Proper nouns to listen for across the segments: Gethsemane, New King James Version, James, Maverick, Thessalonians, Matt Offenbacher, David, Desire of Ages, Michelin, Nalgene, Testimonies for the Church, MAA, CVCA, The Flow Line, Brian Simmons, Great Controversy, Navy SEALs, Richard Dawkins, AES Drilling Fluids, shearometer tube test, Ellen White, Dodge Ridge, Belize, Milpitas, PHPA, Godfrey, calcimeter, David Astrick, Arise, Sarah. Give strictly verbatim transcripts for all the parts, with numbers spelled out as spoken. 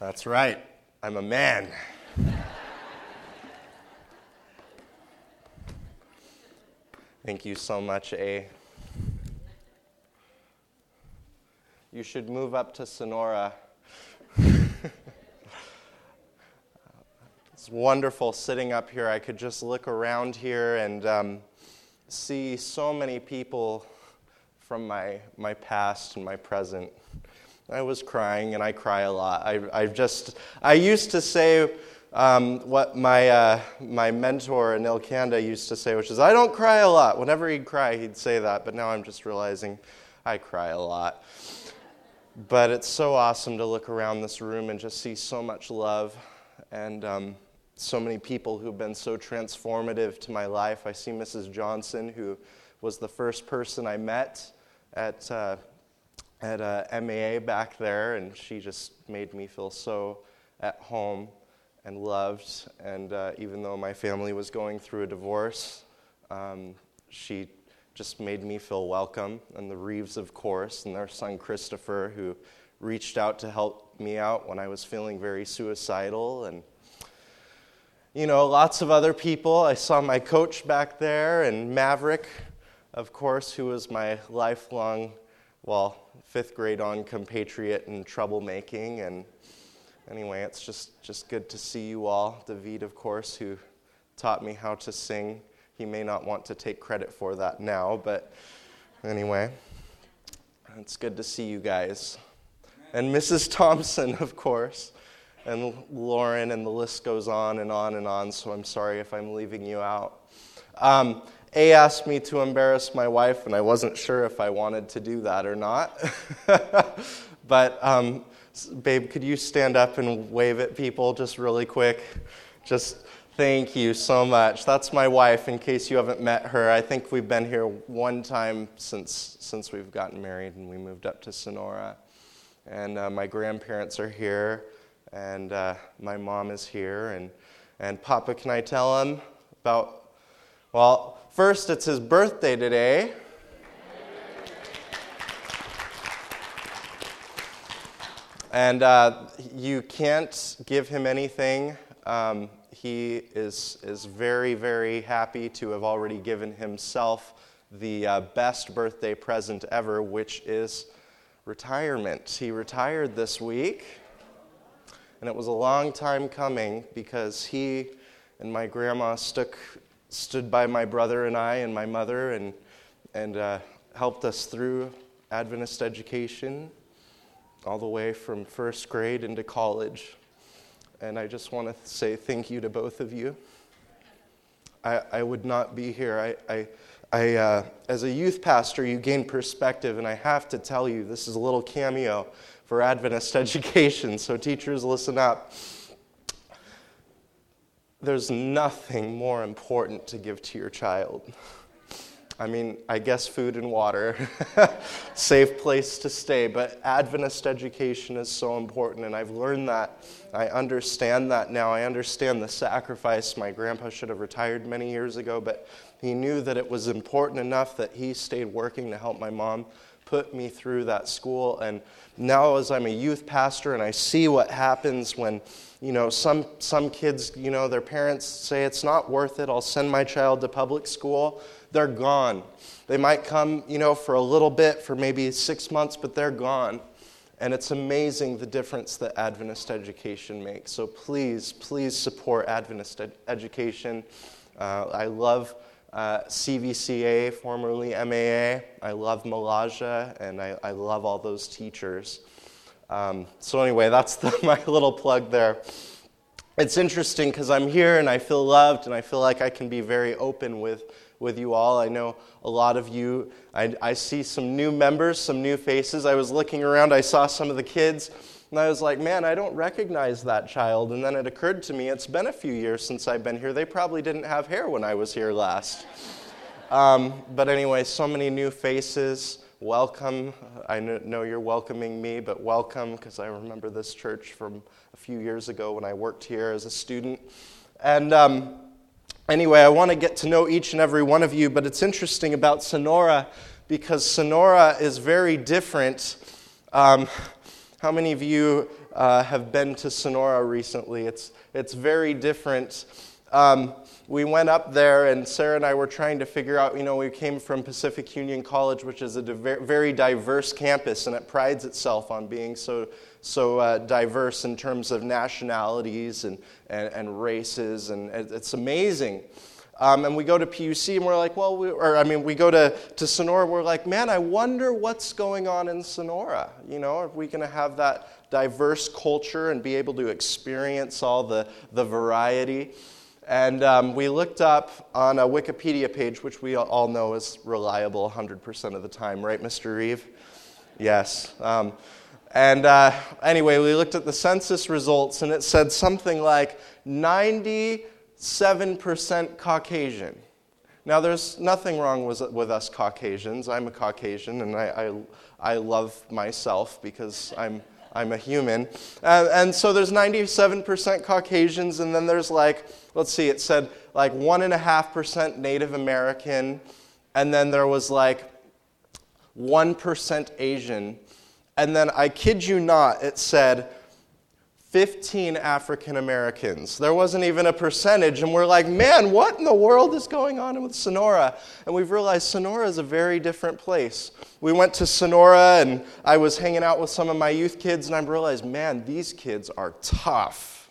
That's right. I'm a man. Thank you so much, A. You should move up to Sonora. It's wonderful sitting up here. I could just look around here and um, see so many people from my, my past and my present. I was crying, and I cry a lot. I I just I used to say um, what my uh, my mentor Anil Kanda used to say, which is I don't cry a lot. Whenever he'd cry, he'd say that. But now I'm just realizing I cry a lot. But it's so awesome to look around this room and just see so much love and um, so many people who've been so transformative to my life. I see Missus Johnson, who was the first person I met at uh, at uh, M A A back there, and she just made me feel so at home and loved. And uh, even though my family was going through a divorce, um, she just made me feel welcome. And the Reeves, of course, and their son Christopher, who reached out to help me out when I was feeling very suicidal. And, you know, lots of other people. I saw my coach back there, and Maverick, of course, who was my lifelong, well, fifth grade on compatriot and troublemaking. And anyway, it's just, just good to see you all. David, of course, who taught me how to sing. He may not want to take credit for that now, but anyway, it's good to see you guys. And Missus Thompson, of course, and Lauren, and the list goes on and on and on, so I'm sorry if I'm leaving you out. Um, A asked me to embarrass my wife, and I wasn't sure if I wanted to do that or not. But, um, babe, could you stand up and wave at people just really quick? Just thank you so much. That's my wife, in case you haven't met her. I think we've been here one time since since we've gotten married and we moved up to Sonora. And uh, my grandparents are here, and uh, my mom is here. And, and Papa, can I tell him about... Well, first, it's his birthday today. And uh, you can't give him anything. Um, he is is very, very happy to have already given himself the uh, best birthday present ever, which is retirement. He retired this week. And it was a long time coming, because he and my grandma stuck... stood by my brother and I and my mother and and uh, helped us through Adventist education all the way from first grade into college. And I just want to say thank you to both of you. I, I would not be here. I, I, I uh, as a youth pastor, you gain perspective, and I have to tell you, this is a little cameo for Adventist education, so teachers, listen up. There's nothing more important to give to your child. I mean, I guess food and water, safe place to stay, but Adventist education is so important, and I've learned that. I understand that now. I understand the sacrifice. My grandpa should have retired many years ago, but he knew that it was important enough that he stayed working to help my mom put me through that school. And now, as I'm a youth pastor and I see what happens when, you know, some some kids, you know, their parents say, it's not worth it, I'll send my child to public school, they're gone. They might come, you know, for a little bit, for maybe six months, but they're gone. And it's amazing the difference that Adventist education makes. So please, please support Adventist ed- education. Uh, I love Uh, C V C A, formerly M A A. I love Malaja, and I, I love all those teachers. Um, so anyway, that's the, my little plug there. It's interesting because I'm here and I feel loved, and I feel like I can be very open with, with you all. I know a lot of you. I, I see some new members, some new faces. I was looking around, I saw some of the kids, and I was like, man, I don't recognize that child. And then it occurred to me, it's been a few years since I've been here. They probably didn't have hair when I was here last. um, but anyway, so many new faces. Welcome. I know you're welcoming me, but welcome, because I remember this church from a few years ago when I worked here as a student. And um, anyway, I want to get to know each and every one of you. But it's interesting about Sonora, because Sonora is very different. Um, How many of you uh, have been to Sonora recently. It's it's very different. Um, we went up there, and Sarah and I were trying to figure out, you know, we came from Pacific Union College, which is a diver- very diverse campus, and it prides itself on being so so uh, diverse in terms of nationalities and, and, and races, and it's amazing. Um, and we go to P U C, and we're like, well, we, or I mean, we go to, to Sonora, we're like, man, I wonder what's going on in Sonora. You know, are we going to have that diverse culture and be able to experience all the, the variety? And um, we looked up on a Wikipedia page, which we all know is reliable one hundred percent of the time, right, Mister Reeve? Yes. Um, and uh, anyway, we looked at the census results, and it said something like ninety percent seven percent Caucasian. Now, there's nothing wrong with, with us Caucasians. I'm a Caucasian, and I I, I love myself because I'm I'm a human. Uh, and so there's ninety-seven percent Caucasians, and then there's like, let's see, it said like one point five percent Native American, and then there was like one percent Asian. And then, I kid you not, it said fifteen African Americans. There wasn't even a percentage, and we're like, man, what in the world is going on with Sonora? And we've realized Sonora is a very different place. We went to Sonora, and I was hanging out with some of my youth kids, and I realized, man, these kids are tough.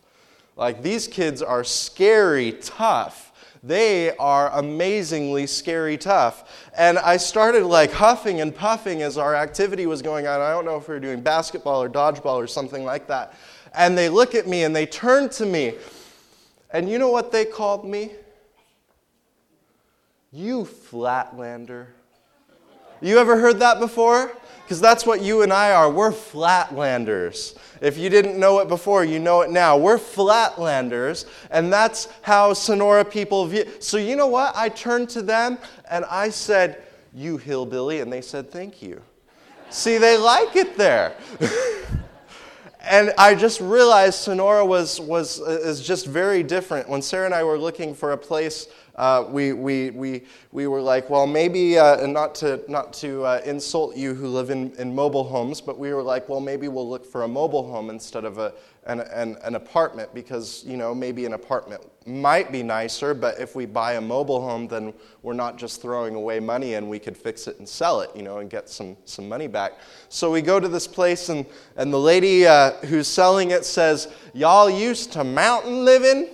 Like, these kids are scary tough. They are amazingly scary tough. And I started like huffing and puffing as our activity was going on. I don't know if we were doing basketball or dodgeball or something like that. And they look at me, and they turn to me. And you know what they called me? You flatlander. You ever heard that before? Because that's what you and I are. We're flatlanders. If you didn't know it before, you know it now. We're flatlanders, and that's how Sonora people view. So you know what? I turned to them, and I said, you hillbilly, and they said, thank you. See, they like it there. And I just realized Sonora was was is just very different. When Sarah and I were looking for a place, uh, we we we we were like, well, maybe, uh, and not to not to uh, insult you who live in, in mobile homes, but we were like, well, maybe we'll look for a mobile home instead of a an an, an apartment, because you know maybe an apartment might be nicer, but if we buy a mobile home, then we're not just throwing away money, and we could fix it and sell it, you know, and get some some money back. So we go to this place, and and the lady uh, who's selling it says, y'all used to mountain living?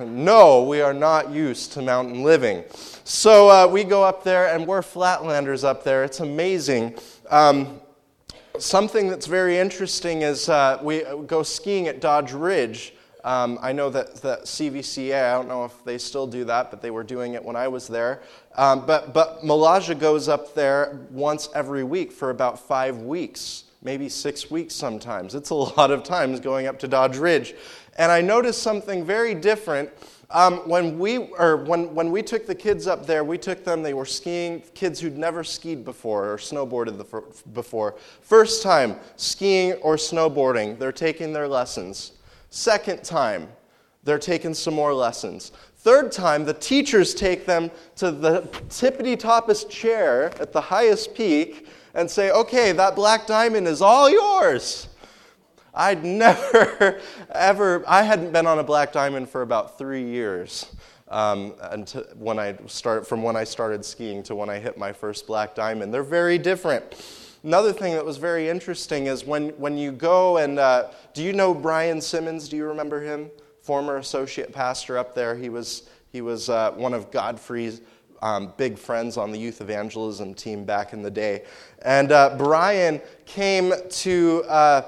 No, we are not used to mountain living. So uh, we go up there, and we're flatlanders up there. It's amazing. Um, something that's very interesting is uh, we go skiing at Dodge Ridge. Um, I know that the C V C A, I don't know if they still do that, but they were doing it when I was there. Um, but but Malaja goes up there once every week for about five weeks, maybe six weeks sometimes. It's a lot of times going up to Dodge Ridge. And I noticed something very different. Um, when we or when, when we took the kids up there, we took them, they were skiing, kids who'd never skied before or snowboarded the, before. First time skiing or snowboarding, they're taking their lessons. Second time, they're taking some more lessons. Third time, the teachers take them to the tippity-toppest chair at the highest peak and say, okay, that black diamond is all yours. I'd never, ever, I hadn't been on a black diamond for about three years um, until when I start, from when I started skiing to when I hit my first black diamond. They're very different. Another thing that was very interesting is when, when you go and, uh, do you know Brian Simmons? Do you remember him? Former associate pastor up there. He was he was uh, one of Godfrey's um, big friends on the youth evangelism team back in the day. And uh, Brian came to uh,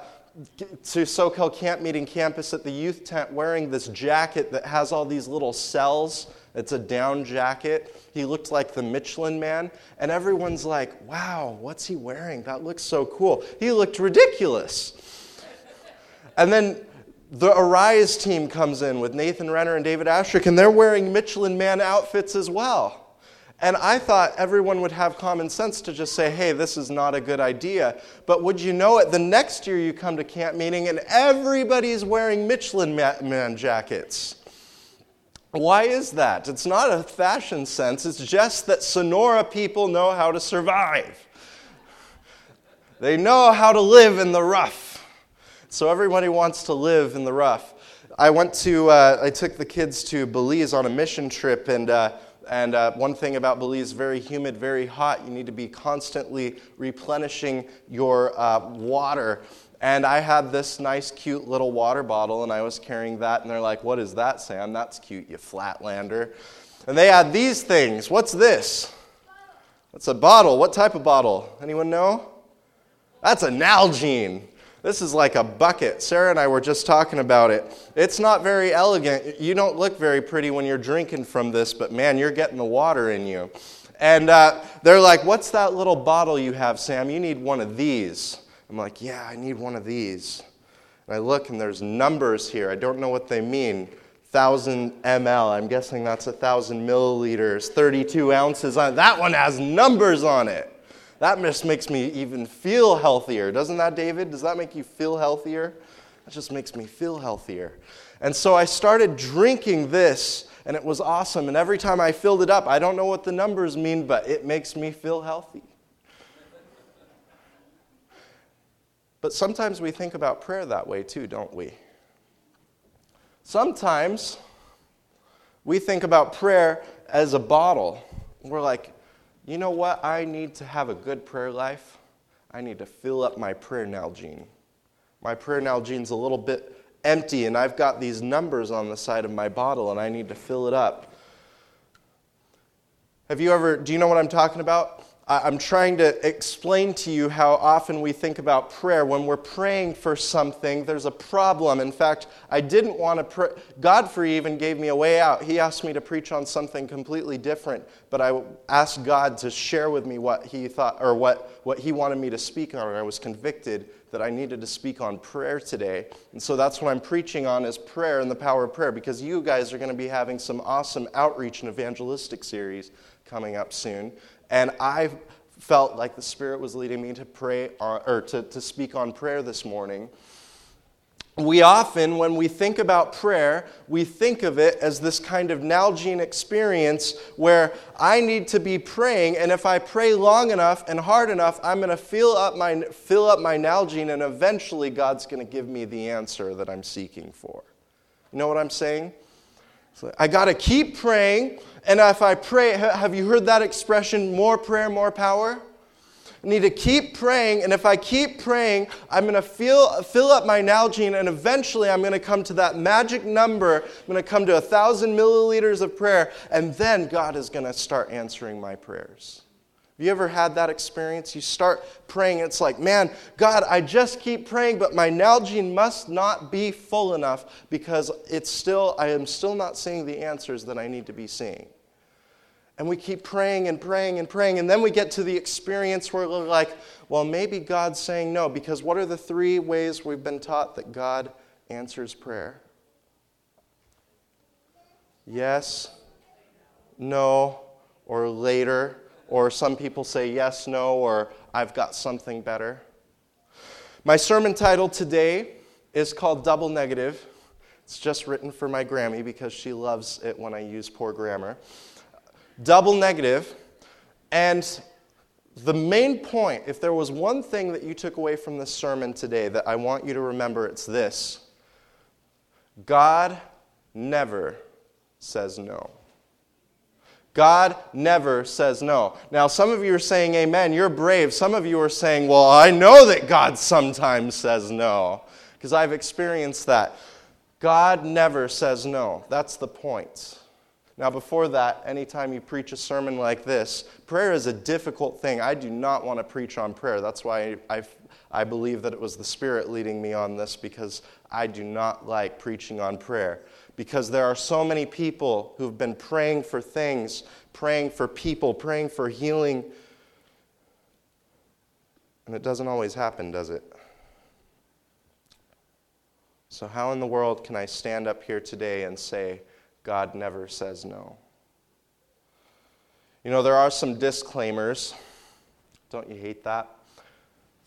to SoCal Camp Meeting campus at the youth tent wearing this jacket that has all these little cells. It's a down jacket. He looked like the Michelin Man. And everyone's like, wow, what's he wearing? That looks so cool. He looked ridiculous. And then the Arise team comes in with Nathan Renner and David Astrick, and they're wearing Michelin Man outfits as well. And I thought everyone would have common sense to just say, hey, this is not a good idea. But would you know it, the next year you come to camp meeting and everybody's wearing Michelin Man jackets. Why is that? It's not a fashion sense. It's just that Sonora people know how to survive. They know how to live in the rough. So everybody wants to live in the rough. I went to, uh, I took the kids to Belize on a mission trip, and uh, and uh, one thing about Belize, very humid, very hot. You need to be constantly replenishing your uh, water. And I had this nice, cute little water bottle, and I was carrying that, and they're like, "What is that, Sam? That's cute, you flatlander." And they had these things. What's this? That's a bottle. What type of bottle? Anyone know? That's a Nalgene. This is like a bucket. Sarah and I were just talking about it. It's not very elegant. You don't look very pretty when you're drinking from this, but man, you're getting the water in you. And uh, they're like, "What's that little bottle you have, Sam? You need one of these." I'm like, "Yeah, I need one of these." And I look, and there's numbers here. I don't know what they mean. one thousand milliliters. I'm guessing that's one thousand milliliters, thirty-two ounces. On that one has numbers on it. That just makes me even feel healthier. Doesn't that, David? Does that make you feel healthier? That just makes me feel healthier. And so I started drinking this, and it was awesome. And every time I filled it up, I don't know what the numbers mean, but it makes me feel healthy. But sometimes we think about prayer that way too, don't we? Sometimes we think about prayer as a bottle. We're like, you know what? I need to have a good prayer life. I need to fill up my prayer Nalgene. My prayer Nalgene's a little bit empty, and I've got these numbers on the side of my bottle, and I need to fill it up. Have you ever, do you know what I'm talking about? I'm trying to explain to you how often we think about prayer. When we're praying for something, there's a problem. In fact, I didn't want to pray. Godfrey even gave me a way out. He asked me to preach on something completely different, but I asked God to share with me what he thought, or what, what he wanted me to speak on, and I was convicted that I needed to speak on prayer today. And so that's what I'm preaching on, is prayer and the power of prayer, because you guys are going to be having some awesome outreach and evangelistic series coming up soon. And I felt like the Spirit was leading me to pray on, or to, to speak on prayer this morning. We often, when we think about prayer, we think of it as this kind of Nalgene experience where I need to be praying, and if I pray long enough and hard enough, I'm going to fill up my fill up my Nalgene, and eventually God's going to give me the answer that I'm seeking for. You know what I'm saying? So I got to keep praying, and if I pray, have you heard that expression, more prayer, more power? I need to keep praying, and if I keep praying, I'm going to fill fill up my Nalgene, and eventually I'm going to come to that magic number. I'm going to come to one thousand milliliters of prayer, and then God is going to start answering my prayers. Have you ever had that experience? You start praying, and it's like, man, God, I just keep praying, but my Nalgene must not be full enough because it's still, I am still not seeing the answers that I need to be seeing. And we keep praying and praying and praying, and then we get to the experience where we're like, well, maybe God's saying no, because what are the three ways we've been taught that God answers prayer? Yes, no, or later. Or some people say yes, no, or I've got something better. My sermon title today is called Double Negative. It's just written for my Grammy because she loves it when I use poor grammar. Double Negative. And the main point, if there was one thing that you took away from this sermon today that I want you to remember, it's this. God never says no. God never says no. Now, some of you are saying amen. You're brave. Some of you are saying, well, I know that God sometimes says no, because I've experienced that. God never says no. That's the point. Now, before that, anytime you preach a sermon like this, prayer is a difficult thing. I do not want to preach on prayer. That's why I, I, I believe that it was the Spirit leading me on this, because I do not like preaching on prayer. Because there are so many people who've been praying for things, praying for people, praying for healing. And it doesn't always happen, does it? So how in the world can I stand up here today and say, God never says no? You know, there are some disclaimers. Don't you hate that?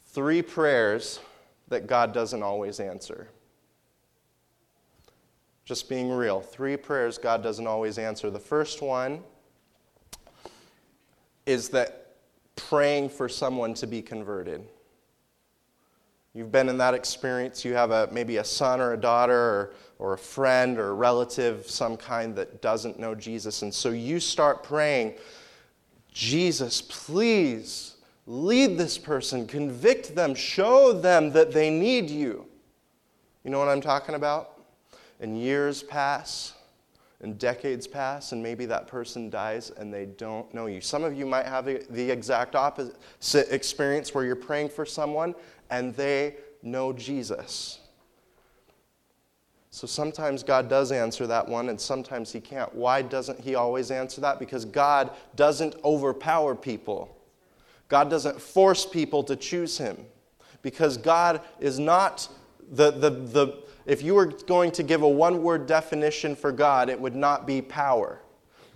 Three prayers that God doesn't always answer. Just being real, three prayers God doesn't always answer. The first one is that praying for someone to be converted. You've been in that experience. You have a maybe a son or a daughter or, or a friend or a relative, some kind that doesn't know Jesus. And so you start praying, Jesus, please lead this person, convict them, show them that they need you. You know what I'm talking about? And years pass and decades pass and maybe that person dies and they don't know you. Some of you might have the exact opposite experience where you're praying for someone and they know Jesus. So sometimes God does answer that one, and sometimes he can't. Why doesn't he always answer that? Because God doesn't overpower people. God doesn't force people to choose him. Because God is not the, the, the if you were going to give a one-word definition for God, it would not be power.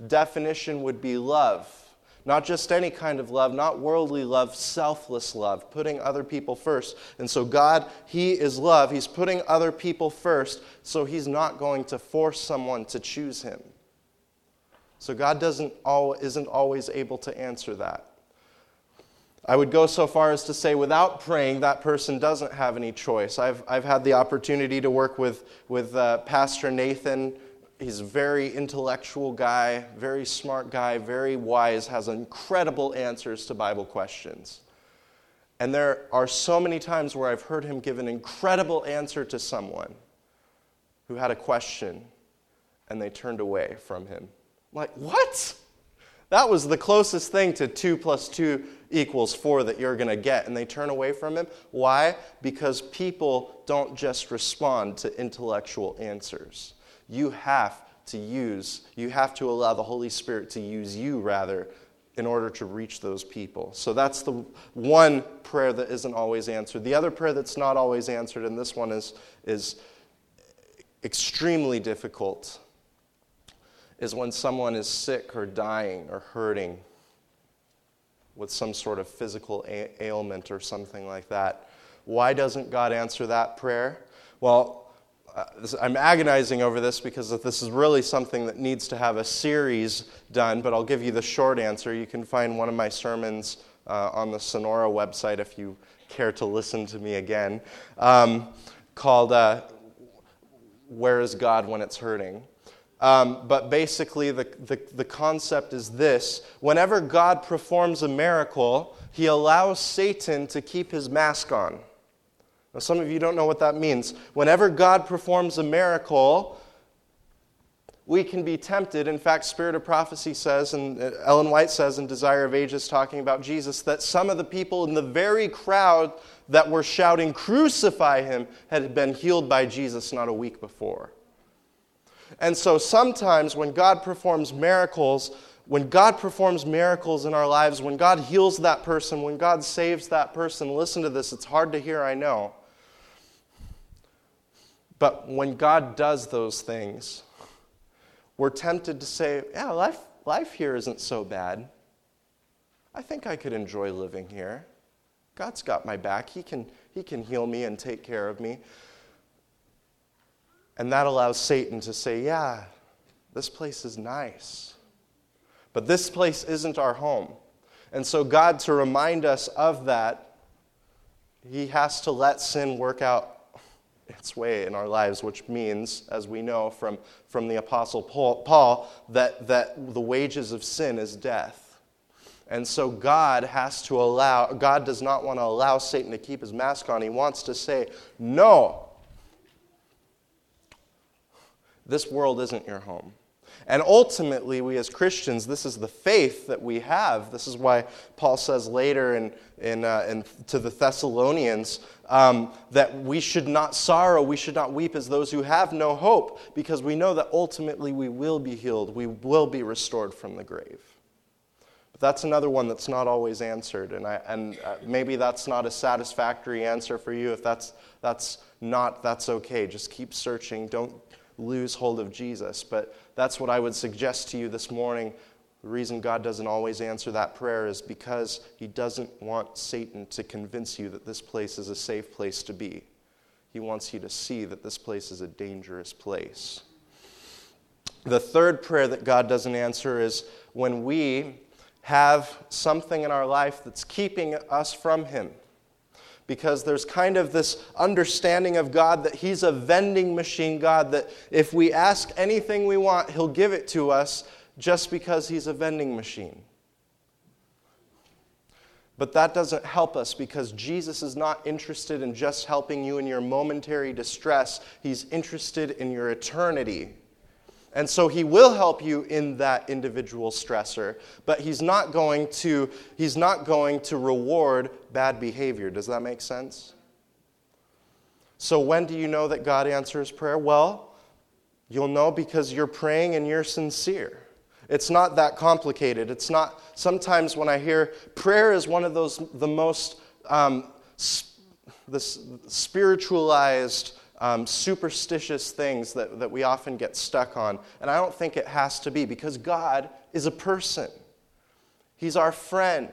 Definition would be love. Not just any kind of love, not worldly love, selfless love, putting other people first. And so God, he is love. He's putting other people first, so he's not going to force someone to choose him. So God doesn't all, isn't always able to answer that. I would go so far as to say without praying, that person doesn't have any choice. I've I've had the opportunity to work with, with uh, Pastor Nathan. He's a very intellectual guy, very smart guy, very wise, has incredible answers to Bible questions. And there are so many times where I've heard him give an incredible answer to someone who had a question, and they turned away from him. I'm like, what? That was the closest thing to two plus two equals four that you're going to get, and they turn away from him. Why? Because people don't just respond to intellectual answers. You have to use, you have to allow the Holy Spirit to use you, rather, in order to reach those people. So that's the one prayer that isn't always answered. The other prayer that's not always answered, and this one is, is extremely difficult, is when someone is sick or dying or hurting with some sort of physical ailment or something like that. Why doesn't God answer that prayer? Well, Uh, this, I'm agonizing over this because this is really something that needs to have a series done, but I'll give you the short answer. You can find one of my sermons uh, on the Sonora website if you care to listen to me again, um, called uh, Where is God When It's Hurting? Um, but basically the, the, the concept is this. Whenever God performs a miracle, he allows Satan to keep his mask on. Now, some of you don't know what that means. Whenever God performs a miracle, we can be tempted. In fact, Spirit of Prophecy says, and Ellen White says in Desire of Ages, talking about Jesus, that some of the people in the very crowd that were shouting, "Crucify him," had been healed by Jesus not a week before. And so sometimes when God performs miracles, When God performs miracles in our lives, when God heals that person, when God saves that person, listen to this, it's hard to hear, I know. But when God does those things, we're tempted to say, yeah, life, life here isn't so bad. I think I could enjoy living here. God's got my back. He can, he can heal me and take care of me. And that allows Satan to say, yeah, this place is nice. But this place isn't our home. And so God, to remind us of that, he has to let sin work out its way in our lives, which means, as we know from, from the Apostle Paul, that, that the wages of sin is death. And so God has to allow, God does not want to allow Satan to keep his mask on. He wants to say, no, this world isn't your home. And ultimately, we as Christians, this is the faith that we have. This is why Paul says later in, in, uh, in to the Thessalonians um, that we should not sorrow, we should not weep as those who have no hope, because we know that ultimately we will be healed, we will be restored from the grave. But that's another one that's not always answered, and I, and uh, maybe that's not a satisfactory answer for you. If that's that's not, that's okay. Just keep searching. Don't lose hold of Jesus. But that's what I would suggest to you this morning. The reason God doesn't always answer that prayer is because he doesn't want Satan to convince you that this place is a safe place to be. He wants you to see that this place is a dangerous place. The third prayer that God doesn't answer is when we have something in our life that's keeping us from him. because there's kind of this understanding of God that he's a vending machine God, that if we ask anything we want, he'll give it to us just because he's a vending machine. But that doesn't help us, because Jesus is not interested in just helping you in your momentary distress. He's interested in your eternity. And so he will help you in that individual stressor, but he's not going to, he's not going to reward bad behavior. Does that make sense? So when do you know that God answers prayer? Well, you'll know because you're praying and you're sincere. It's not that complicated. It's not, sometimes when I hear prayer is one of those, the most um, sp- this spiritualized, um, superstitious things that, that we often get stuck on. And I don't think it has to be, because God is a person. He's our friend.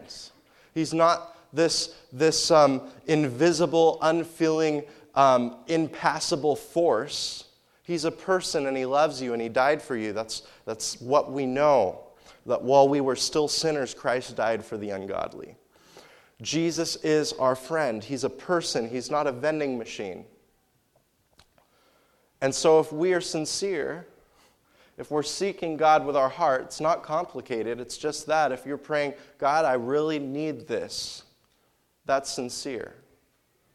He's not this, this um, invisible, unfeeling, um, impassible force. He's a person, and he loves you, and he died for you. That's, that's what we know, that while we were still sinners, Christ died for the ungodly. Jesus is our friend. He's a person. He's not a vending machine. And so if we are sincere, if we're seeking God with our heart, it's not complicated. It's just that if you're praying, God, I really need this, that's sincere.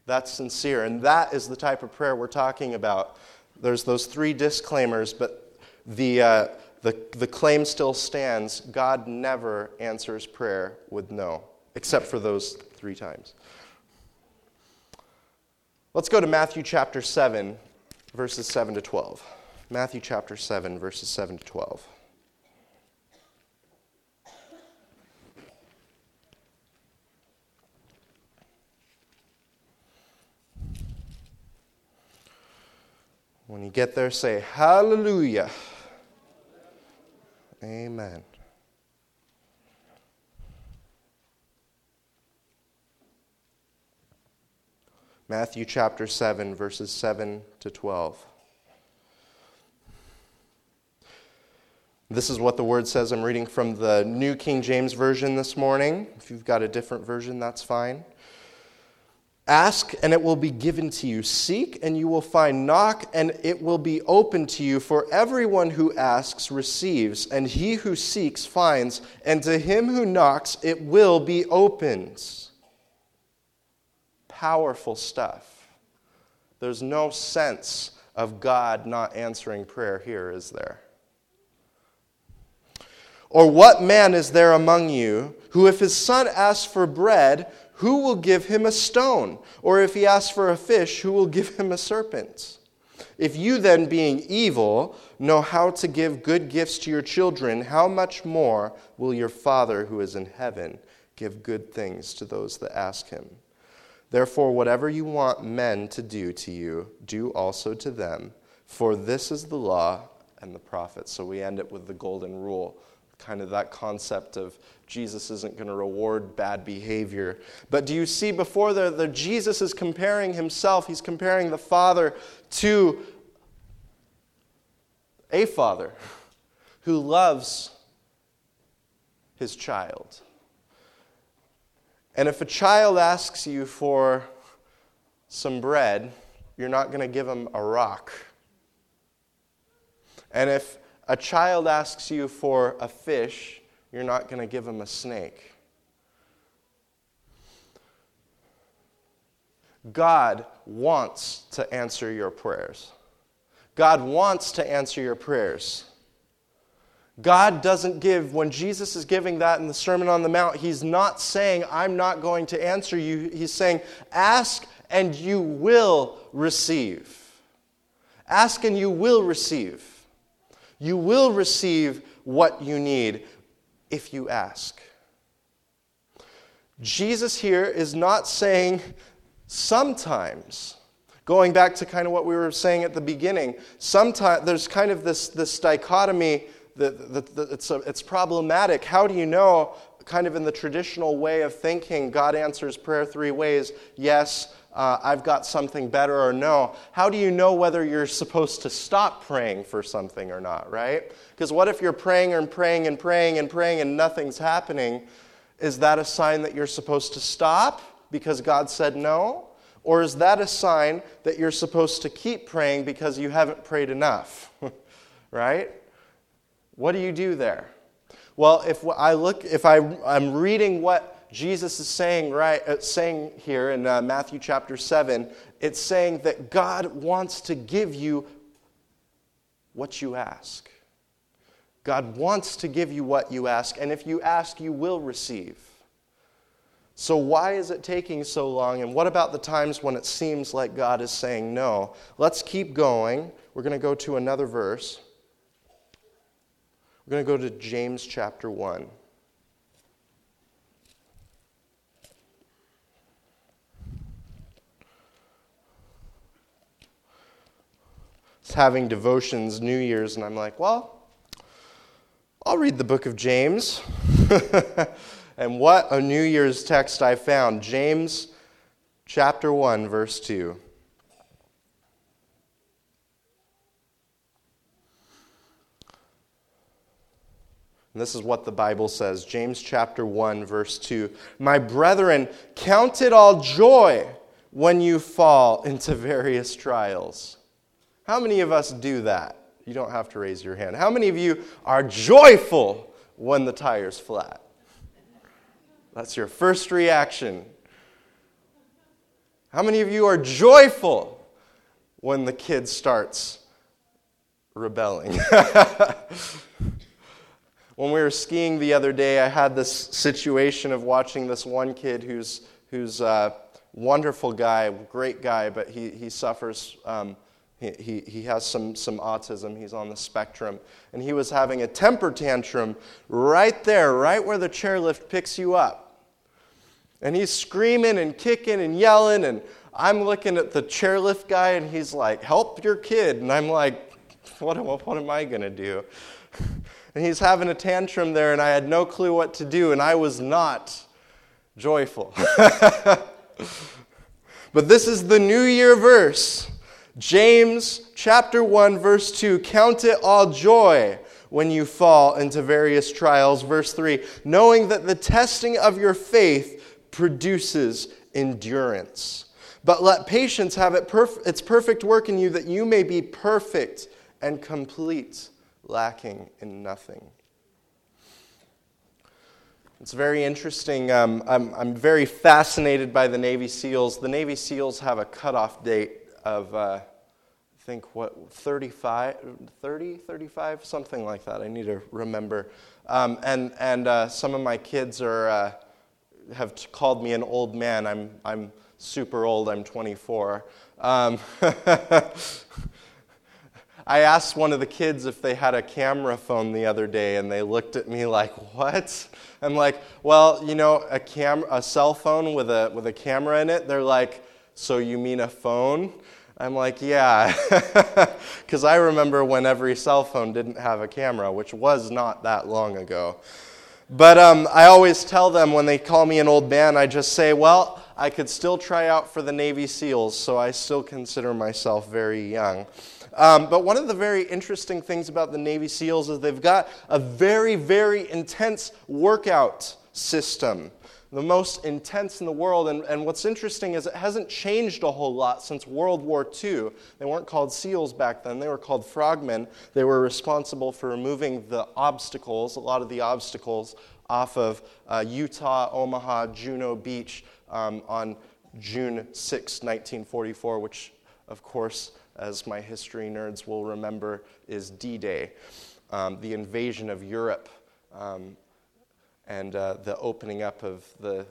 That's sincere, and that is the type of prayer we're talking about. There's those three disclaimers, but the, uh, the the claim still stands. God never answers prayer with no, except for those three times. Let's go to Matthew chapter seven, verses seven to twelve. Matthew chapter seven, verses seven to twelve. When you get there, say, hallelujah. Amen. Matthew chapter seven, verses seven to twelve. This is what the word says. I'm reading from the New King James Version this morning. If you've got a different version, that's fine. Ask, and it will be given to you. Seek, and you will find. Knock, and it will be opened to you. For everyone who asks receives, and he who seeks finds, and to him who knocks it will be opened. Powerful stuff. There's no sense of God not answering prayer here, is there? Or what man is there among you who, if his son asks for bread, who will give him a stone? Or if he asks for a fish, who will give him a serpent? If you then, being evil, know how to give good gifts to your children, how much more will your Father who is in heaven give good things to those that ask him? Therefore, whatever you want men to do to you, do also to them. For this is the law and the prophets. So we end it with the golden rule. Kind of that concept of Jesus isn't going to reward bad behavior. But do you see before there that Jesus is comparing himself, he's comparing the Father to a father who loves his child. And if a child asks you for some bread, you're not going to give him a rock. And if a child asks you for a fish, you're not going to give him a snake. God wants to answer your prayers. God wants to answer your prayers. God doesn't give, when Jesus is giving that in the Sermon on the Mount, he's not saying, I'm not going to answer you. He's saying, ask and you will receive. Ask and you will receive. You will receive what you need if you ask. Jesus here is not saying sometimes, going back to kind of what we were saying at the beginning, sometimes there's kind of this, this dichotomy that, that, that it's, a, it's problematic. How do you know, kind of in the traditional way of thinking, God answers prayer three ways, yes, Uh, I've got something better, or no. How do you know whether you're supposed to stop praying for something or not, right? Because what if you're praying and praying and praying and praying and nothing's happening? Is that a sign that you're supposed to stop because God said no? Or is that a sign that you're supposed to keep praying because you haven't prayed enough? Right? What do you do there? Well, if I look, if I, I'm reading what Jesus is saying, right, uh, saying here in uh, Matthew chapter seven, it's saying that God wants to give you what you ask. God wants to give you what you ask, and if you ask, you will receive. So why is it taking so long, and what about the times when it seems like God is saying no? Let's keep going. We're going to go to another verse. We're going to go to James chapter one. It's having devotions, New Year's, and I'm like, well, I'll read the book of James. And what a New Year's text I found. James chapter one, verse two. And this is what the Bible says. James chapter one, verse two. My brethren, count it all joy when you fall into various trials. How many of us do that? You don't have to raise your hand. How many of you are joyful when the tire's flat? That's your first reaction. How many of you are joyful when the kid starts rebelling? When we were skiing the other day, I had this situation of watching this one kid who's who's a wonderful guy, great guy, but he, he suffers... Um, He, he he has some, some autism. He's on the spectrum. And he was having a temper tantrum right there, right where the chairlift picks you up. And he's screaming and kicking and yelling. And I'm looking at the chairlift guy, and he's like, help your kid. And I'm like, what, what, what am I going to do? And he's having a tantrum there, and I had no clue what to do. And I was not joyful. But this is the New Year verse. James chapter one, verse two, count it all joy when you fall into various trials. Verse three, knowing that the testing of your faith produces endurance. But let patience have it perf- its perfect work in you, that you may be perfect and complete, lacking in nothing. It's very interesting. Um, I'm, I'm very fascinated by the Navy SEALs. The Navy SEALs have a cutoff date of, uh, I think, what, thirty-five, something like that. I need to remember. Um, and and uh, some of my kids are uh, have t- called me an old man. I'm I'm super old. I'm twenty-four. Um, I asked one of the kids if they had a camera phone the other day, and they looked at me like, what? I'm like, well, you know, a cam- a cell phone with a with a camera in it. They're like, so you mean a phone? I'm like, yeah, because I remember when every cell phone didn't have a camera, which was not that long ago. But um, I always tell them when they call me an old man, I just say, well, I could still try out for the Navy SEALs, so I still consider myself very young. Um, but one of the very interesting things about the Navy SEALs is they've got a very, very intense workout system. The most intense in the world, and, and what's interesting is it hasn't changed a whole lot since World War Two. They weren't called SEALs back then, they were called frogmen. They were responsible for removing the obstacles, a lot of the obstacles, off of uh, Utah, Omaha, Juneau Beach um, on June sixth, nineteen forty-four, which, of course, as my history nerds will remember, is D-Day, um, the invasion of Europe. Um, and uh, the opening up of the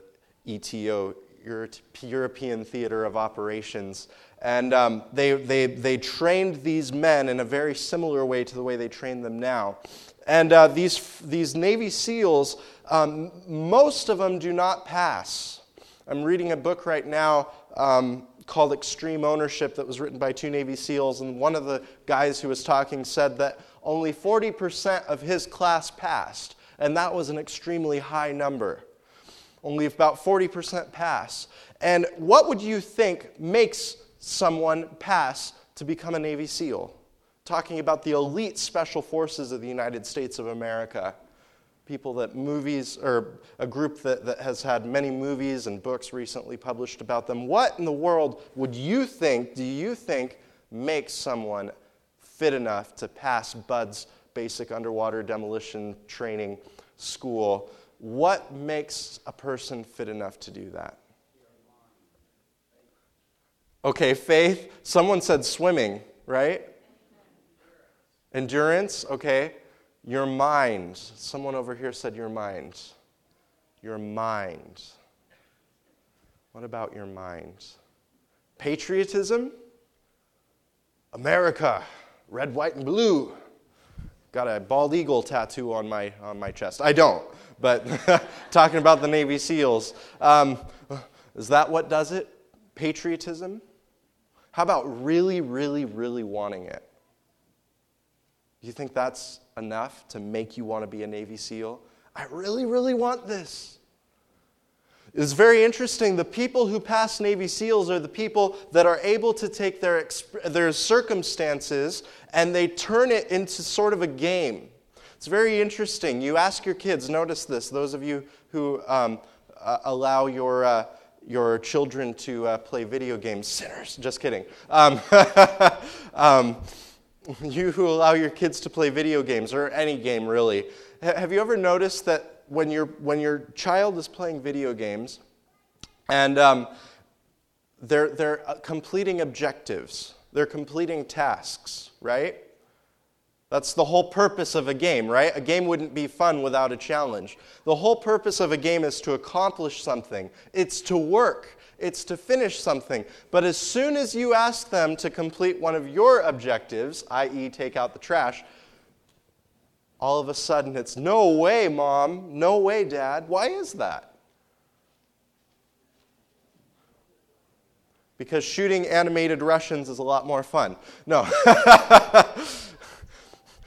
E T O, Euro- European Theater of Operations. And um, they, they, they trained these men in a very similar way to the way they train them now. And uh, these, these Navy SEALs, um, most of them do not pass. I'm reading a book right now um, called Extreme Ownership that was written by two Navy SEALs, and one of the guys who was talking said that only forty percent of his class passed. And that was an extremely high number. Only about forty percent pass. And what would you think makes someone pass to become a Navy SEAL? Talking about the elite special forces of the United States of America. people that movies, or a group that, that has had many movies and books recently published about them. What in the world would you think, do you think, makes someone fit enough to pass BUD's basic underwater demolition training school? What makes a person fit enough to do that? Okay, faith. Someone said swimming, right? Endurance, okay. Your mind. Someone over here said your mind. Your mind. What about your mind? Patriotism? America. Red, white, and blue. Got a bald eagle tattoo on my on my chest. I don't, but talking about the Navy SEALs. Um, is that what does it? Patriotism? How about really, really, really wanting it? You think that's enough to make you want to be a Navy SEAL? I really, really want this. It's very interesting. The people who pass Navy SEALs are the people that are able to take their exp- their circumstances and they turn it into sort of a game. It's very interesting. You ask your kids, notice this, those of you who um, uh, allow your uh, your children to uh, play video games, sinners, just kidding. Um, um, you who allow your kids to play video games, or any game really, have you ever noticed that when your when your child is playing video games, and um, they're they're completing objectives, they're completing tasks, right? That's the whole purpose of a game, right? A game wouldn't be fun without a challenge. The whole purpose of a game is to accomplish something. It's to work. It's to finish something. But as soon as you ask them to complete one of your objectives, that is take out the trash, all of a sudden it's, no way, Mom. No way, Dad. Why is that? Because shooting animated Russians is a lot more fun. No.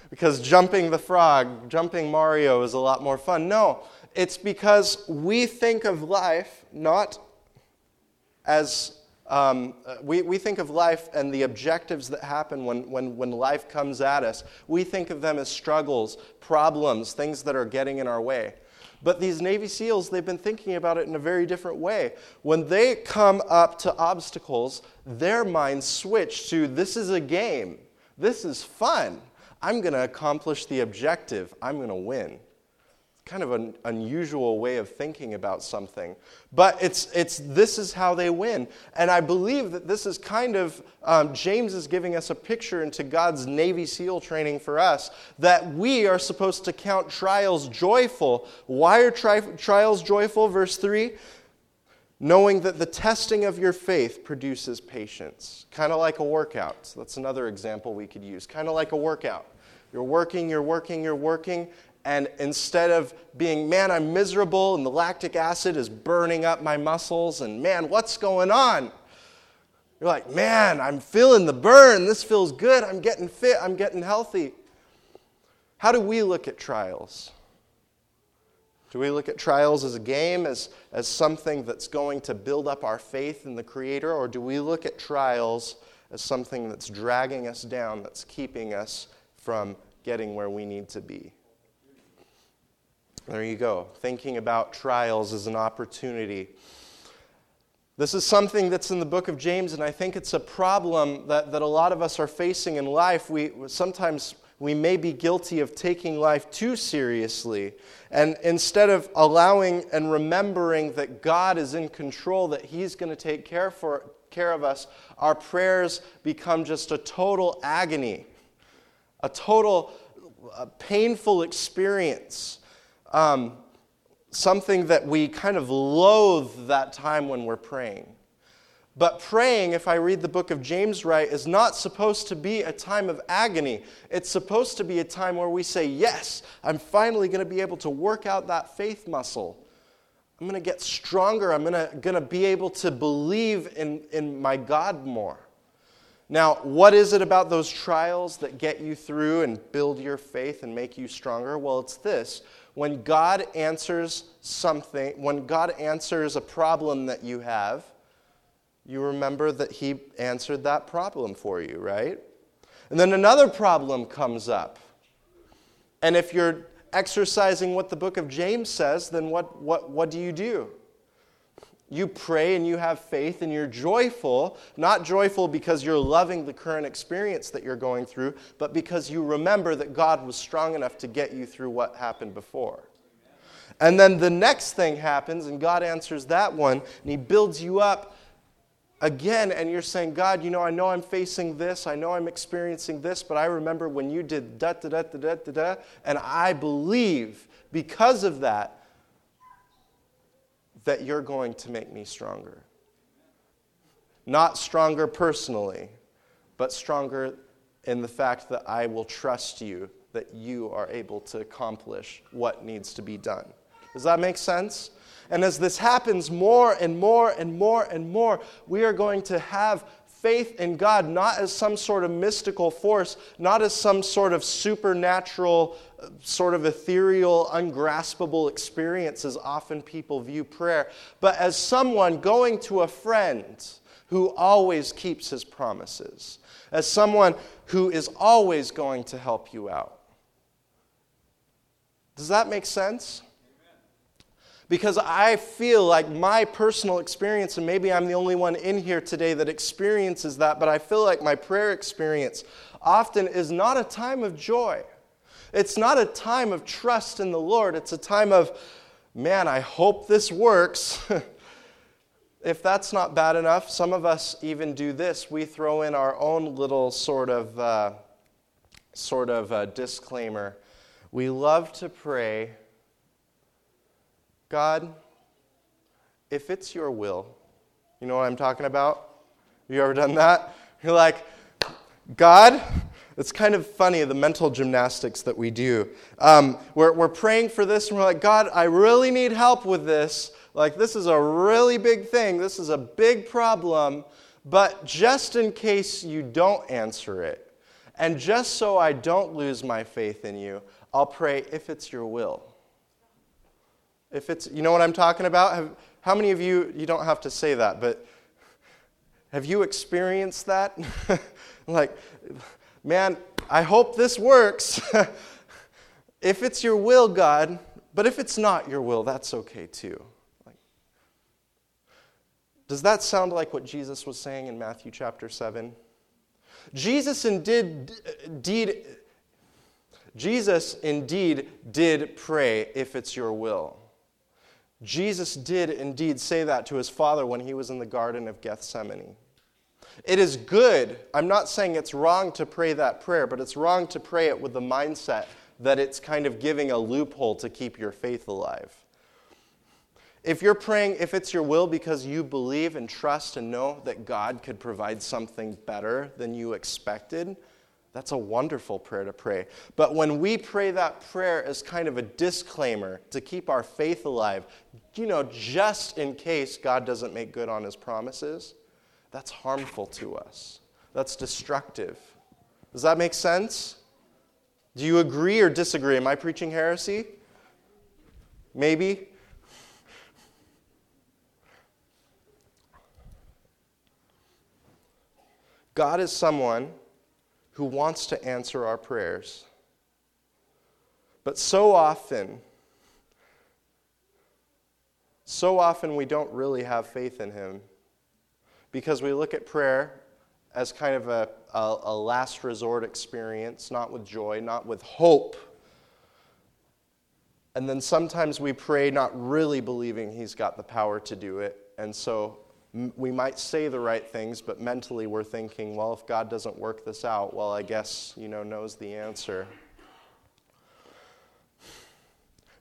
Because jumping the frog, jumping Mario is a lot more fun. No, it's because we think of life not as, um, we, we think of life and the objectives that happen when, when, when life comes at us. We think of them as struggles, problems, things that are getting in our way. But these Navy SEALs, they've been thinking about it in a very different way. When they come up to obstacles, their minds switch to, this is a game, this is fun. I'm going to accomplish the objective. I'm going to win. Kind of an unusual way of thinking about something. But it's it's this is how they win. And I believe that this is kind of, um, James is giving us a picture into God's Navy SEAL training for us, that we are supposed to count trials joyful. Why are tri- trials joyful? Verse three, knowing that the testing of your faith produces patience. Kind of like a workout. That's another example we could use. Kind of like a workout. You're working, you're working, you're working, and instead of being, man, I'm miserable, and the lactic acid is burning up my muscles, and man, what's going on? You're like, man, I'm feeling the burn. This feels good. I'm getting fit. I'm getting healthy. How do we look at trials? Do we look at trials as a game, as, as something that's going to build up our faith in the Creator? Or do we look at trials as something that's dragging us down, that's keeping us from getting where we need to be? There you go. Thinking about trials as an opportunity. This is something that's in the book of James, and I think it's a problem that, that a lot of us are facing in life. We sometimes... We may be guilty of taking life too seriously, and instead of allowing and remembering that God is in control, that He's going to take care for care of us, our prayers become just a total agony, a total a painful experience, um, something that we kind of loathe that time when we're praying. But praying, if I read the book of James right, is not supposed to be a time of agony. It's supposed to be a time where we say, yes, I'm finally going to be able to work out that faith muscle. I'm going to get stronger. I'm going to be able to believe in, in my God more. Now, what is it about those trials that get you through and build your faith and make you stronger? Well, it's this. When God answers something, when God answers a problem that you have, you remember that He answered that problem for you, right? And then another problem comes up. And if you're exercising what the book of James says, then what, what, what do you do? You pray and you have faith and you're joyful, not joyful because you're loving the current experience that you're going through, but because you remember that God was strong enough to get you through what happened before. And then the next thing happens and God answers that one and he builds you up again and you're saying, God, you know, I know I'm facing this, I know I'm experiencing this, but I remember when you did da da da da da da da, and I believe because of that, that you're going to make me stronger. Not stronger personally, but stronger in the fact that I will trust you, that you are able to accomplish what needs to be done. Does that make sense? And as this happens more and more and more and more, we are going to have faith in God, not as some sort of mystical force, not as some sort of supernatural, sort of ethereal, ungraspable experience as often people view prayer, but as someone going to a friend who always keeps his promises, as someone who is always going to help you out. Does that make sense? Because I feel like my personal experience, and maybe I'm the only one in here today that experiences that, but I feel like my prayer experience often is not a time of joy. It's not a time of trust in the Lord. It's a time of, man, I hope this works. If that's not bad enough, some of us even do this. We throw in our own little sort of, uh, sort of uh, disclaimer. We love to pray, God, if it's your will, you know what I'm talking about? You ever done that? You're like, God, it's kind of funny, the mental gymnastics that we do. Um, we're, we're praying for this, and we're like, God, I really need help with this. Like, this is a really big thing. This is a big problem. But just in case you don't answer it, and just so I don't lose my faith in you, I'll pray if it's your will. If it's, you know what I'm talking about? Have, how many of you, you don't have to say that, but have you experienced that? Like, man, I hope this works. If it's your will, God, but if it's not your will, that's okay too. Like, does that sound like what Jesus was saying in Matthew chapter seven? Jesus indeed, indeed, Jesus indeed did pray, if it's your will. Jesus did indeed say that to his Father when he was in the Garden of Gethsemane. It is good. I'm not saying it's wrong to pray that prayer, but it's wrong to pray it with the mindset that it's kind of giving a loophole to keep your faith alive. If you're praying, if it's your will, because you believe and trust and know that God could provide something better than you expected, that's a wonderful prayer to pray. But when we pray that prayer as kind of a disclaimer to keep our faith alive, you know, just in case God doesn't make good on his promises, that's harmful to us. That's destructive. Does that make sense? Do you agree or disagree? Am I preaching heresy? Maybe. God is someone who wants to answer our prayers. But so often, so often we don't really have faith in him because we look at prayer as kind of a, a, a last resort experience, not with joy, not with hope. And then sometimes we pray not really believing he's got the power to do it, and so we might say the right things, but mentally we're thinking, well, if God doesn't work this out, well, I guess, you know, knows the answer.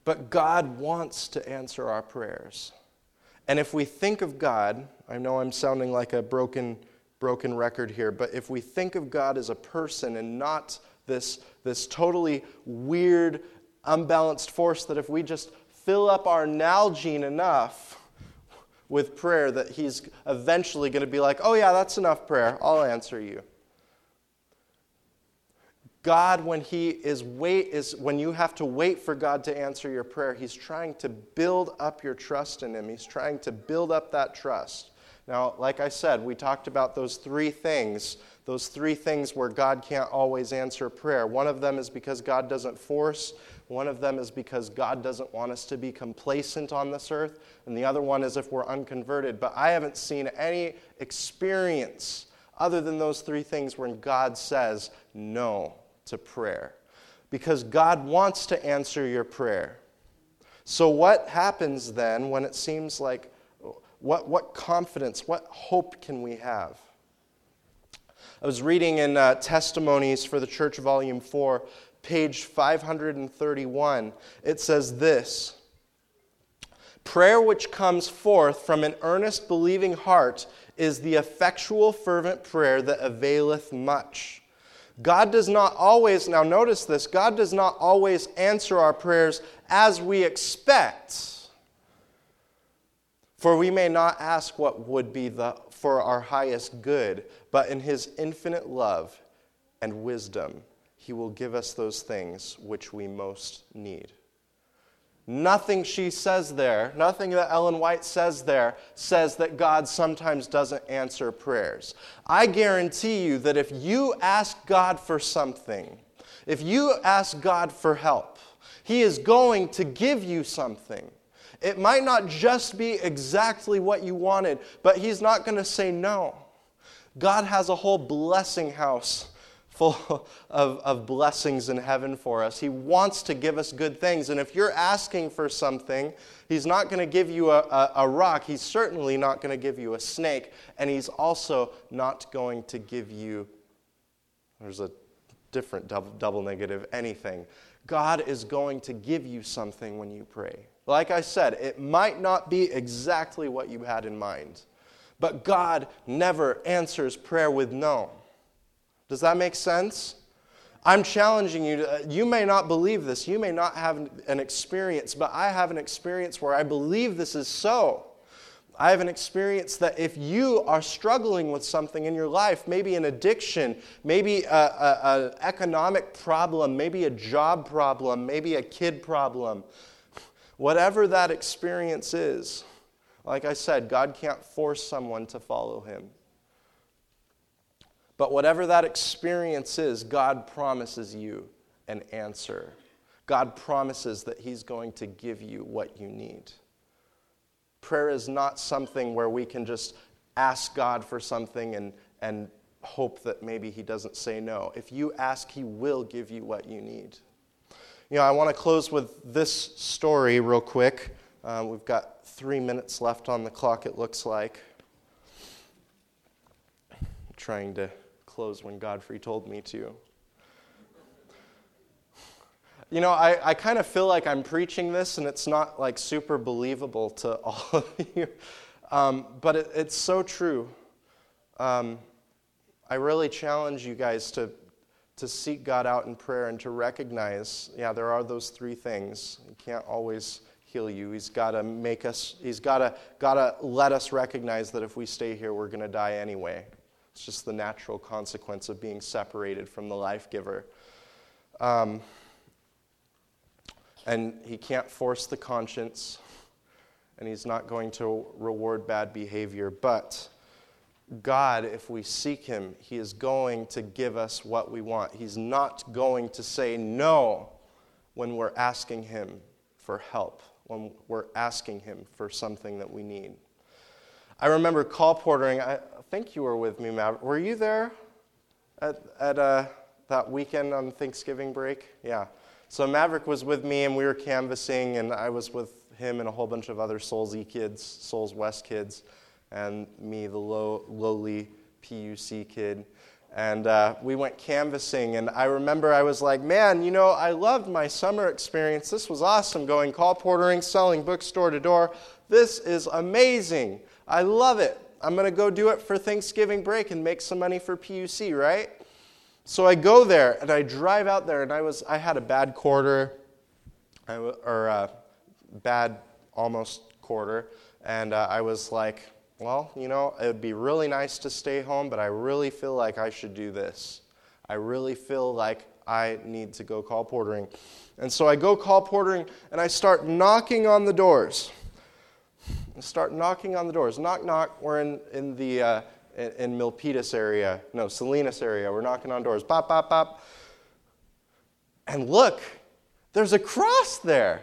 But God wants to answer our prayers. And if we think of God, I know I'm sounding like a broken, broken record here, but if we think of God as a person and not this, this totally weird, unbalanced force that if we just fill up our Nalgene enough with prayer that he's eventually going to be like, oh yeah, that's enough prayer, I'll answer you. God, when he is wait is when you have to wait for God to answer your prayer, he's trying to build up your trust in him. He's trying to build up that trust. Now, like I said, we talked about those three things, those three things where God can't always answer prayer. One of them is because God doesn't force. One of them is because God doesn't want us to be complacent on this earth, and the other one is if we're unconverted. But I haven't seen any experience other than those three things when God says no to prayer, because God wants to answer your prayer. So what happens then when it seems like, what, what confidence, what hope can we have? I was reading in uh, Testimonies for the Church, Volume four, page five hundred thirty-one. It says this: prayer which comes forth from an earnest, believing heart is the effectual, fervent prayer that availeth much. God does not always, now notice this, God does not always answer our prayers as we expect, for we may not ask what would be the for our highest good, but in his infinite love and wisdom, he will give us those things which we most need. Nothing she says there, nothing that Ellen White says there, says that God sometimes doesn't answer prayers. I guarantee you that if you ask God for something, if you ask God for help, he is going to give you something. It might not just be exactly what you wanted, but he's not going to say no. God has a whole blessing house full of, of blessings in heaven for us. He wants to give us good things. And if you're asking for something, he's not going to give you a, a, a rock. He's certainly not going to give you a snake. And he's also not going to give you, there's a different double, double negative, anything. God is going to give you something when you pray. Like I said, it might not be exactly what you had in mind. But God never answers prayer with no. Does that make sense? I'm challenging you to, you may not believe this, you may not have an experience, but I have an experience where I believe this is so. I have an experience that if you are struggling with something in your life, maybe an addiction, maybe a, a, a economic problem, maybe a job problem, maybe a kid problem, whatever that experience is, like I said, God can't force someone to follow him. But whatever that experience is, God promises you an answer. God promises that he's going to give you what you need. Prayer is not something where we can just ask God for something and, and hope that maybe he doesn't say no. If you ask, he will give you what you need. You know, I want to close with this story real quick. Uh, we've got three minutes left on the clock, it looks like. I'm trying to close when Godfrey told me to. You know, I, I kind of feel like I'm preaching this, and it's not like super believable to all of you, um, but it, it's so true. Um, I really challenge you guys to to seek God out in prayer and to recognize, yeah, there are those three things. He can't always heal you. He's got to make us, he's got to gotta let us recognize that if we stay here, we're going to die anyway. It's just the natural consequence of being separated from the life giver. Um, and he can't force the conscience, and he's not going to reward bad behavior, but God, if we seek him, he is going to give us what we want. He's not going to say no when we're asking him for help, when we're asking him for something that we need. I remember call portering. I think you were with me, Maverick. Were you there at, at uh, that weekend on Thanksgiving break? Yeah. So Maverick was with me, and we were canvassing, and I was with him and a whole bunch of other Souls E kids, Souls West kids, and me, the low, lowly P U C kid. And uh, we went canvassing, and I remember I was like, man, you know, I loved my summer experience. This was awesome, going call portering, selling books door to door. This is amazing. I love it. I'm going to go do it for Thanksgiving break and make some money for P U C, right? So I go there, and I drive out there, and I was I had a bad quarter, I, or a bad almost quarter, and uh, I was like, well, you know, it would be really nice to stay home, but I really feel like I should do this. I really feel like I need to go call portering. And so I go call portering, and I start knocking on the doors. I start knocking on the doors. Knock, knock. We're in, in the uh, in Milpitas area. No, Salinas area. We're knocking on doors. Bop, bop, bop. And look, There's a cross there.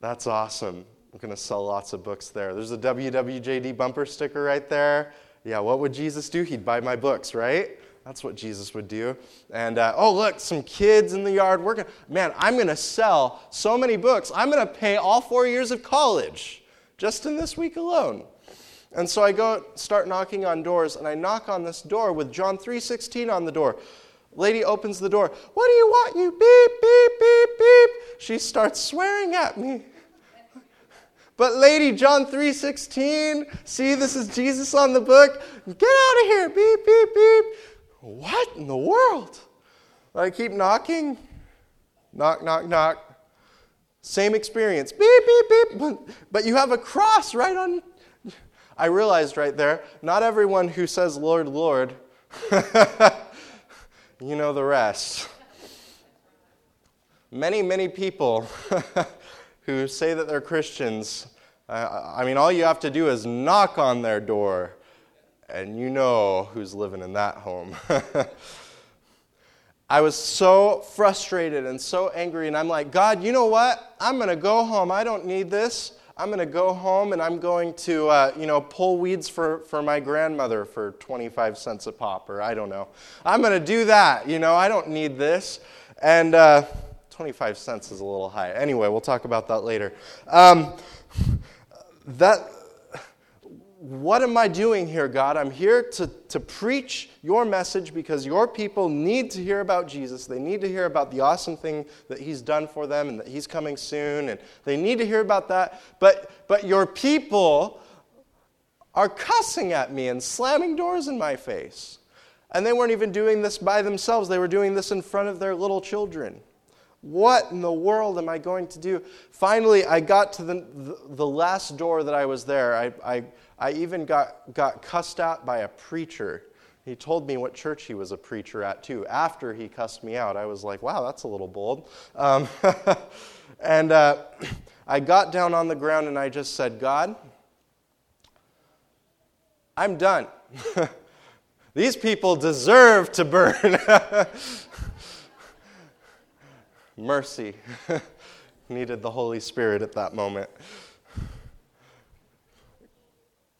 That's awesome. I'm going to sell lots of books there. There's a W W J D bumper sticker right there. Yeah, what would Jesus do? He'd buy my books, right? That's what Jesus would do. And, uh, oh, look, some kids in the yard working. Man, I'm going to sell so many books. I'm going to pay all four years of college just in this week alone. And so I go start knocking on doors, and I knock on this door with John three sixteen on the door. Lady opens the door. What do you want, you beep, beep, beep, beep? She starts swearing at me. But lady, John three sixteen, see, this is Jesus on the book. Get out of here, beep, beep, beep. What in the world? I keep knocking. Knock, knock, knock. Same experience. Beep, beep, beep. But you have a cross right on. I realized right there, not everyone who says, Lord, Lord, you know the rest. Many, many people who say that they're Christians, uh, I mean, all you have to do is knock on their door, and you know who's living in that home. I was so frustrated and so angry, and I'm like, God, you know what? I'm going to go home. I don't need this. I'm going to go home, and I'm going to, uh, you know, pull weeds for, for my grandmother for twenty-five cents a pop, or I don't know. I'm going to do that. You know, I don't need this. And uh, twenty-five cents is a little high. Anyway, we'll talk about that later. Um, that... What am I doing here, God? I'm here to, to preach your message because your people need to hear about Jesus. They need to hear about the awesome thing that he's done for them and that he's coming soon. And they need to hear about that. But, but your people are cussing at me and slamming doors in my face. And they weren't even doing this by themselves. They were doing this in front of their little children. What in the world am I going to do? Finally, I got to the, the, the last door that I was there. I... I I even got, got cussed out by a preacher. He told me what church he was a preacher at, too. After he cussed me out, I was like, wow, that's a little bold. Um, and uh, I got down on the ground and I just said, God, I'm done. These people deserve to burn. Mercy. Needed the Holy Spirit at that moment.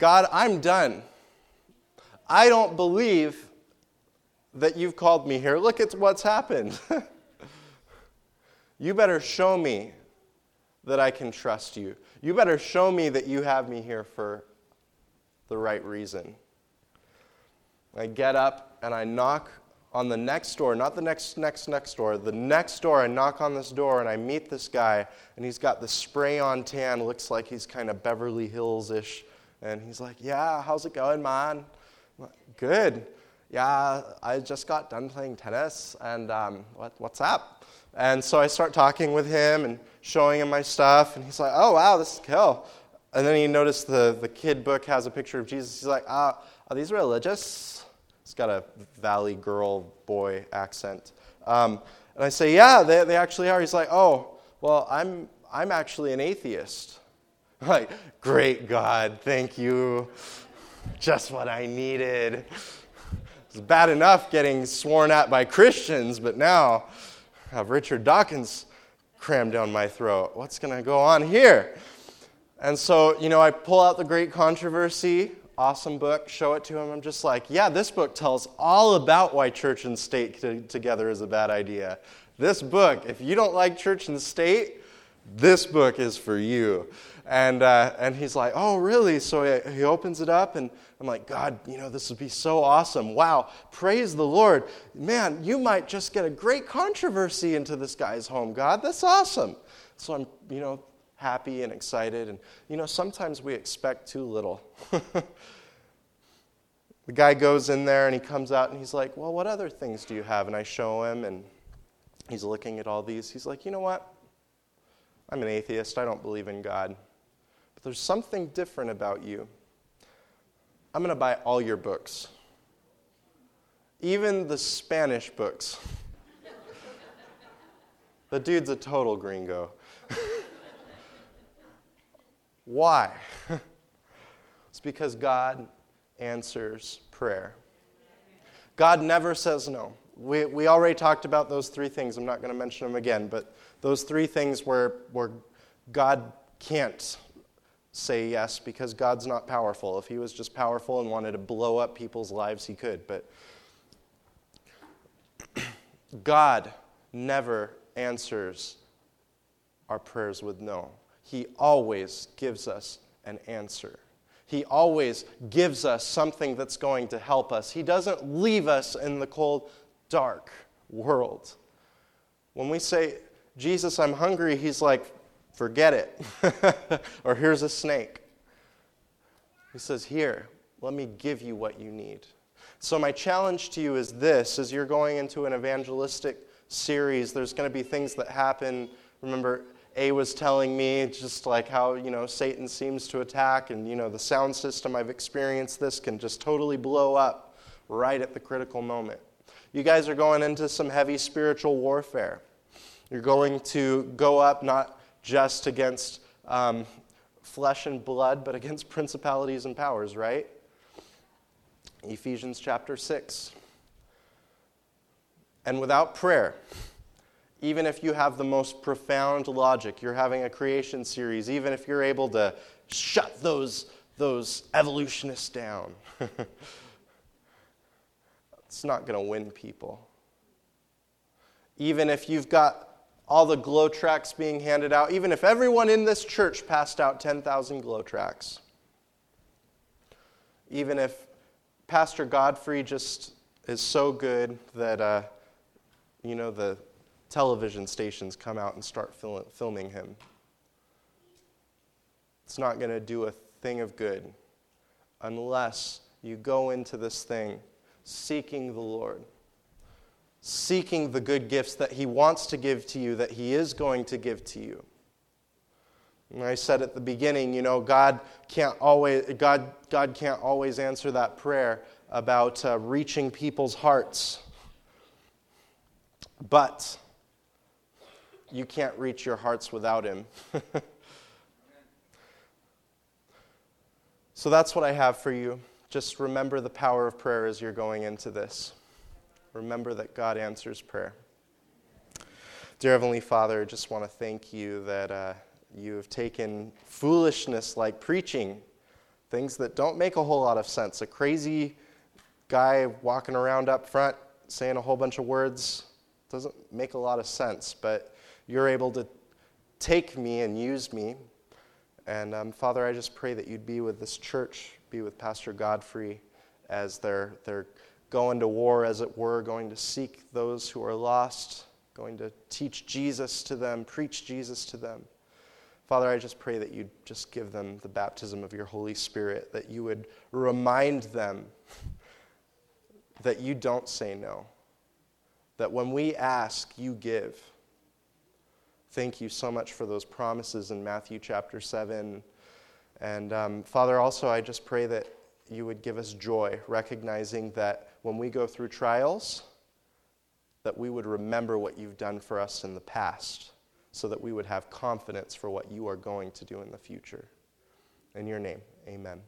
God, I'm done. I don't believe that you've called me here. Look at what's happened. You better show me that I can trust you. You better show me that you have me here for the right reason. I get up and I knock on the next door, not the next, next, next door, the next door. I knock on this door and I meet this guy, and he's got the spray-on tan, looks like he's kind of Beverly Hills-ish. And he's like, yeah, how's it going, man? I'm like, good. Yeah, I just got done playing tennis, and um, what, what's up? And so I start talking with him and showing him my stuff, and he's like, oh, wow, this is cool. And then he noticed the, the kid book has a picture of Jesus. He's like, ah, are these religious? He's got a valley girl boy accent. Um, and I say, yeah, they, they actually are. He's like, oh, well, I'm I'm actually an atheist. Like, great God, thank you. Just what I needed. It's bad enough getting sworn at by Christians, but now I have Richard Dawkins crammed down my throat. What's going to go on here? And so, you know, I pull out the Great Controversy, awesome book, show it to him. I'm just like, yeah, this book tells all about why church and state to- together is a bad idea. This book, if you don't like church and state, this book is for you. And uh, and he's like, oh, really? So he, he opens it up, and I'm like, God, you know, this would be so awesome. Wow, praise the Lord. Man, you might just get a great controversy into this guy's home, God. That's awesome. So I'm, you know, happy and excited. And, you know, sometimes we expect too little. The guy goes in there, and he comes out, and he's like, well, what other things do you have? And I show him, and he's looking at all these. He's like, you know what? I'm an atheist. I don't believe in God. But there's something different about you. I'm going to buy all your books, even the Spanish books. The dude's a total gringo. Why? It's because God answers prayer. God never says no. we we already talked about those three things. I'm not going to mention them again, but those three things where where God can't say yes because God's not powerful. If he was just powerful and wanted to blow up people's lives, he could. But God never answers our prayers with no. He always gives us an answer. He always gives us something that's going to help us. He doesn't leave us in the cold, dark world. When we say, Jesus, I'm hungry, he's like, forget it. Or here's a snake. He says, here, let me give you what you need. So my challenge to you is this: as you're going into an evangelistic series, there's going to be things that happen. Remember, A was telling me just like how, you know, Satan seems to attack, and, you know, the sound system, I've experienced this, can just totally blow up right at the critical moment. You guys are going into some heavy spiritual warfare. You're going to go up not just against um, flesh and blood, but against principalities and powers, right? Ephesians chapter six. And without prayer, even if you have the most profound logic, you're having a creation series, even if you're able to shut those, those evolutionists down, it's not going to win people. Even if you've got all the glow tracks being handed out, even if everyone in this church passed out ten thousand glow tracks, even if Pastor Godfrey just is so good that, uh, you know, the television stations come out and start fil- filming him, it's not going to do a thing of good unless you go into this thing seeking the Lord, seeking the good gifts that he wants to give to you, that he is going to give to you. And I said at the beginning, you know, God can't always God God can't always answer that prayer about uh, reaching people's hearts. But you can't reach your hearts without him. So that's what I have for you. Just remember the power of prayer as you're going into this. Remember that God answers prayer. Dear Heavenly Father, I just want to thank you that uh, you have taken foolishness like preaching, things that don't make a whole lot of sense. A crazy guy walking around up front saying a whole bunch of words doesn't make a lot of sense, but you're able to take me and use me. And um, Father, I just pray that you'd be with this church, be with Pastor Godfrey as they're they're going to war, as it were, going to seek those who are lost, going to teach Jesus to them, preach Jesus to them. Father, I just pray that you'd just give them the baptism of your Holy Spirit, that you would remind them that you don't say no, that when we ask, you give. Thank you so much for those promises in Matthew chapter seven. And um, Father, also I just pray that you would give us joy, recognizing that when we go through trials, that we would remember what you've done for us in the past, so that we would have confidence for what you are going to do in the future. In your name, amen.